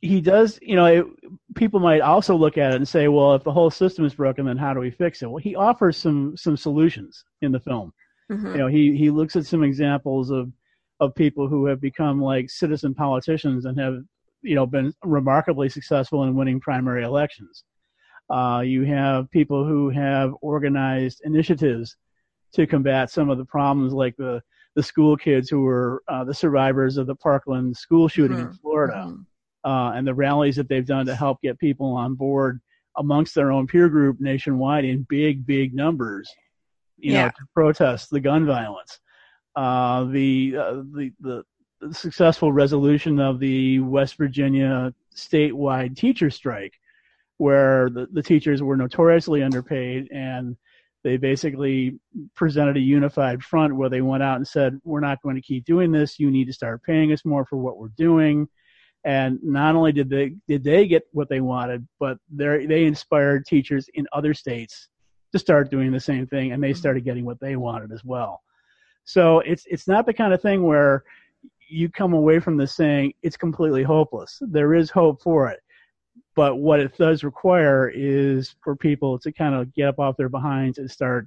he does, you know, people might also look at it and say, well, if the whole system is broken, then how do we fix it? Well, he offers some solutions in the film. Mm-hmm. You know, he looks at some examples of people who have become like citizen politicians and have, you know, been remarkably successful in winning primary elections. You have people who have organized initiatives to combat some of the problems, like the school kids who were the survivors of the Parkland school shooting in Florida, and the rallies that they've done to help get people on board amongst their own peer group nationwide in big, big numbers, you know, to protest the gun violence. The successful resolution of the West Virginia statewide teacher strike, where the teachers were notoriously underpaid, and they basically presented a unified front where they went out and said, we're not going to keep doing this. You need to start paying us more for what we're doing. And not only did they get what they wanted, but they inspired teachers in other states to start doing the same thing, and they started getting what they wanted as well. So it's not the kind of thing where you come away from this saying it's completely hopeless. There is hope for it. But what it does require is for people to kind of get up off their behinds and start,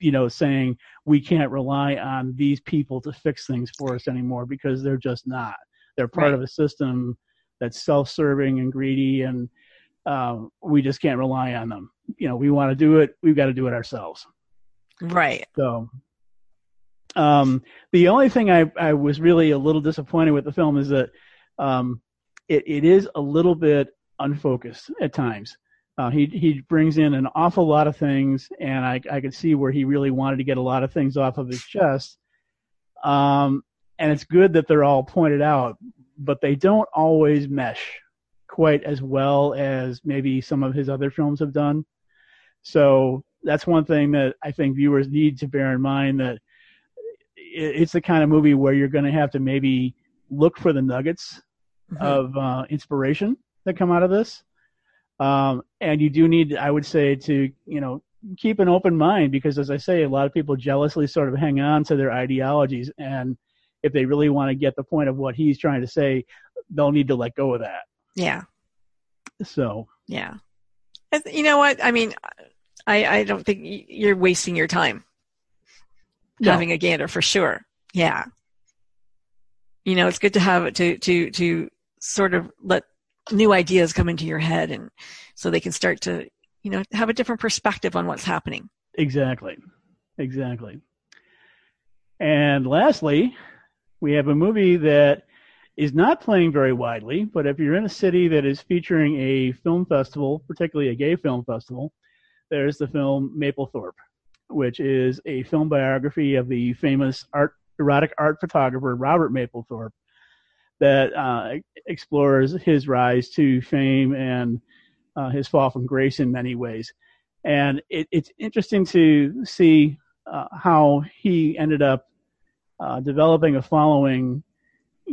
you know, saying we can't rely on these people to fix things for us anymore, because they're just not. They're part of a system that's self-serving and greedy, and we just can't rely on them. You know, we want to do it. We've got to do it ourselves. Right. So the only thing I was really a little disappointed with the film is that it is a little bit unfocused at times. He brings in an awful lot of things, and I could see where he really wanted to get a lot of things off of his chest. And it's good that they're all pointed out, but they don't always mesh quite as well as maybe some of his other films have done. So that's one thing that I think viewers need to bear in mind, that it's the kind of movie where you're going to have to maybe look for the nuggets of inspiration that come out of this, and you do need, I would say, to, you know, keep an open mind, because as I say, a lot of people jealously sort of hang on to their ideologies, and if they really want to get the point of what he's trying to say, they'll need to let go of that. Yeah. So. Yeah. You know what? I mean, I don't think you're wasting your time having a gander, for sure. Yeah. You know, it's good to have it to sort of let new ideas come into your head, and so they can start to, you know, have a different perspective on what's happening. Exactly. And lastly, we have a movie that is not playing very widely, but if you're in a city that is featuring a film festival, particularly a gay film festival, there's the film Mapplethorpe, which is a film biography of the famous erotic art photographer Robert Mapplethorpe, that explores his rise to fame and his fall from grace in many ways. And it's interesting to see how he ended up developing a following,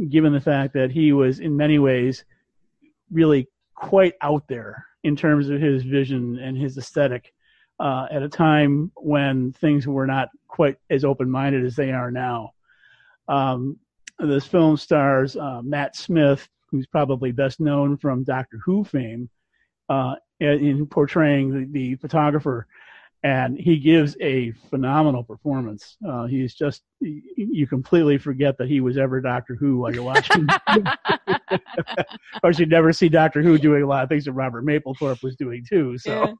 given the fact that he was in many ways really quite out there in terms of his vision and his aesthetic at a time when things were not quite as open-minded as they are now. This film stars Matt Smith, who's probably best known from Doctor Who fame, in portraying the photographer, and he gives a phenomenal performance. He's just, you completely forget that he was ever Doctor Who while you're watching. Of course, you'd never see Doctor Who doing a lot of things that Robert Mapplethorpe was doing too. So,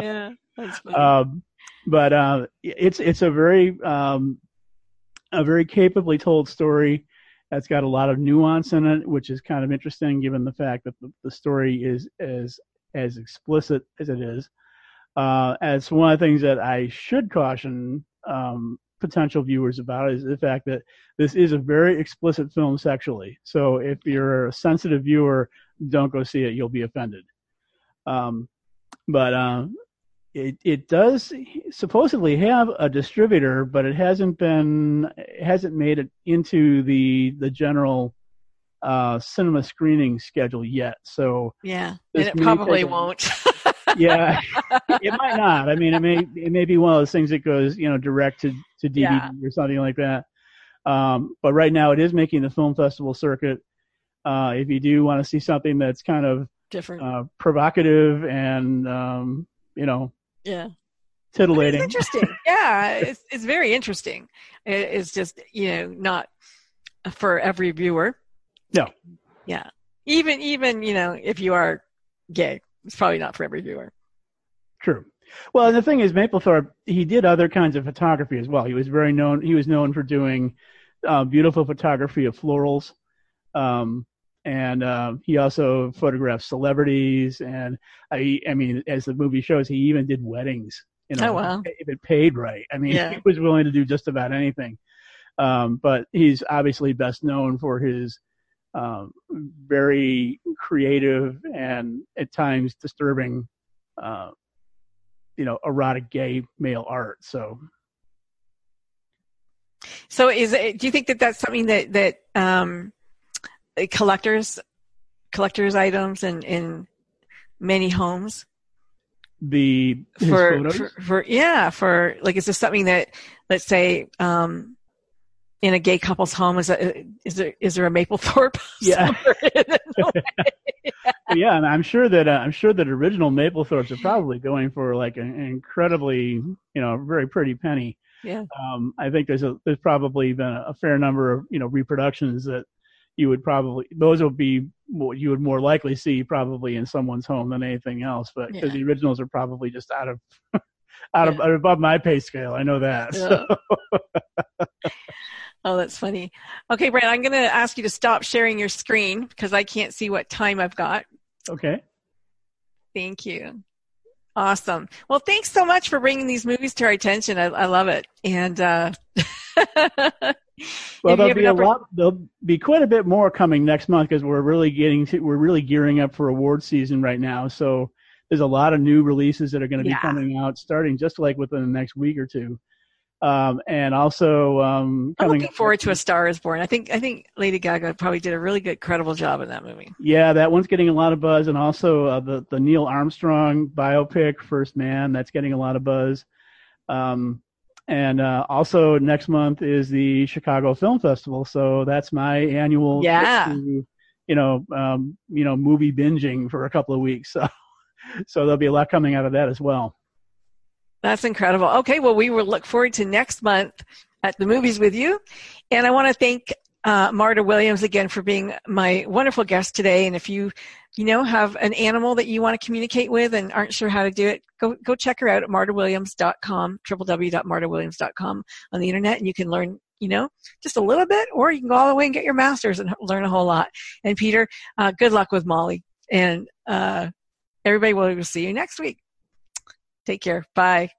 yeah that's funny. But it's a very capably told story that's got a lot of nuance in it, which is kind of interesting given the fact that the story is as explicit as it is. It's one of the things that I should caution potential viewers about is the fact that this is a very explicit film sexually. So if you're a sensitive viewer, don't go see it. You'll be offended. It does supposedly have a distributor, but it hasn't made it into the general cinema screening schedule yet. So yeah, and it probably won't. Yeah, it might not. I mean, it may be one of those things that goes, direct to DVD or something like that. But right now, it is making the film festival circuit. If you do want to see something that's kind of different, provocative, and titillating, it's interesting. Yeah, it's very interesting. It's just not for every viewer. No. Yeah. Even if you are gay. It's probably not for every viewer. True. Well, and the thing is, Mapplethorpe, he did other kinds of photography as well. He was very known. He was known for doing beautiful photography of florals, and he also photographed celebrities. And I mean, as the movie shows, he even did weddings. Oh wow! If it paid right, he was willing to do just about anything. But he's obviously best known for his very creative and at times disturbing, erotic gay male art. So do you think that that's something that collectors items in many homes? For like, is this something that, let's say, in a gay couple's home, is there a Mapplethorpe? Yeah. Yeah, and I'm sure that original Mapplethorpes are probably going for like an incredibly, very pretty penny. Yeah. I think there's probably been a fair number of reproductions that you would probably, those will be what you would more likely see probably in someone's home than anything else, but because the originals are probably just out of above my pay scale. I know that. Yeah. So. Oh, that's funny. Okay, Brent, I'm going to ask you to stop sharing your screen because I can't see what time I've got. Okay. Thank you. Awesome. Well, thanks so much for bringing these movies to our attention. I love it. And well, there'll be quite a bit more coming next month because we're really gearing up for award season right now. So there's a lot of new releases that are going to be coming out starting just like within the next week or two. And also, I'm looking forward to A Star Is Born. I think Lady Gaga probably did a really good, credible job in that movie. Yeah, that one's getting a lot of buzz, and also the Neil Armstrong biopic, First Man, that's getting a lot of buzz. And also next month is the Chicago Film Festival, so that's my annual, movie binging for a couple of weeks. So there'll be a lot coming out of that as well. That's incredible. Okay, well, we will look forward to next month at the movies with you. And I want to thank Marta Williams again for being my wonderful guest today. And if you, have an animal that you want to communicate with and aren't sure how to do it, go check her out at martawilliams.com, www.martawilliams.com on the internet. And you can learn, just a little bit, or you can go all the way and get your master's and learn a whole lot. And Peter, good luck with Molly. And everybody, will see you next week. Take care. Bye.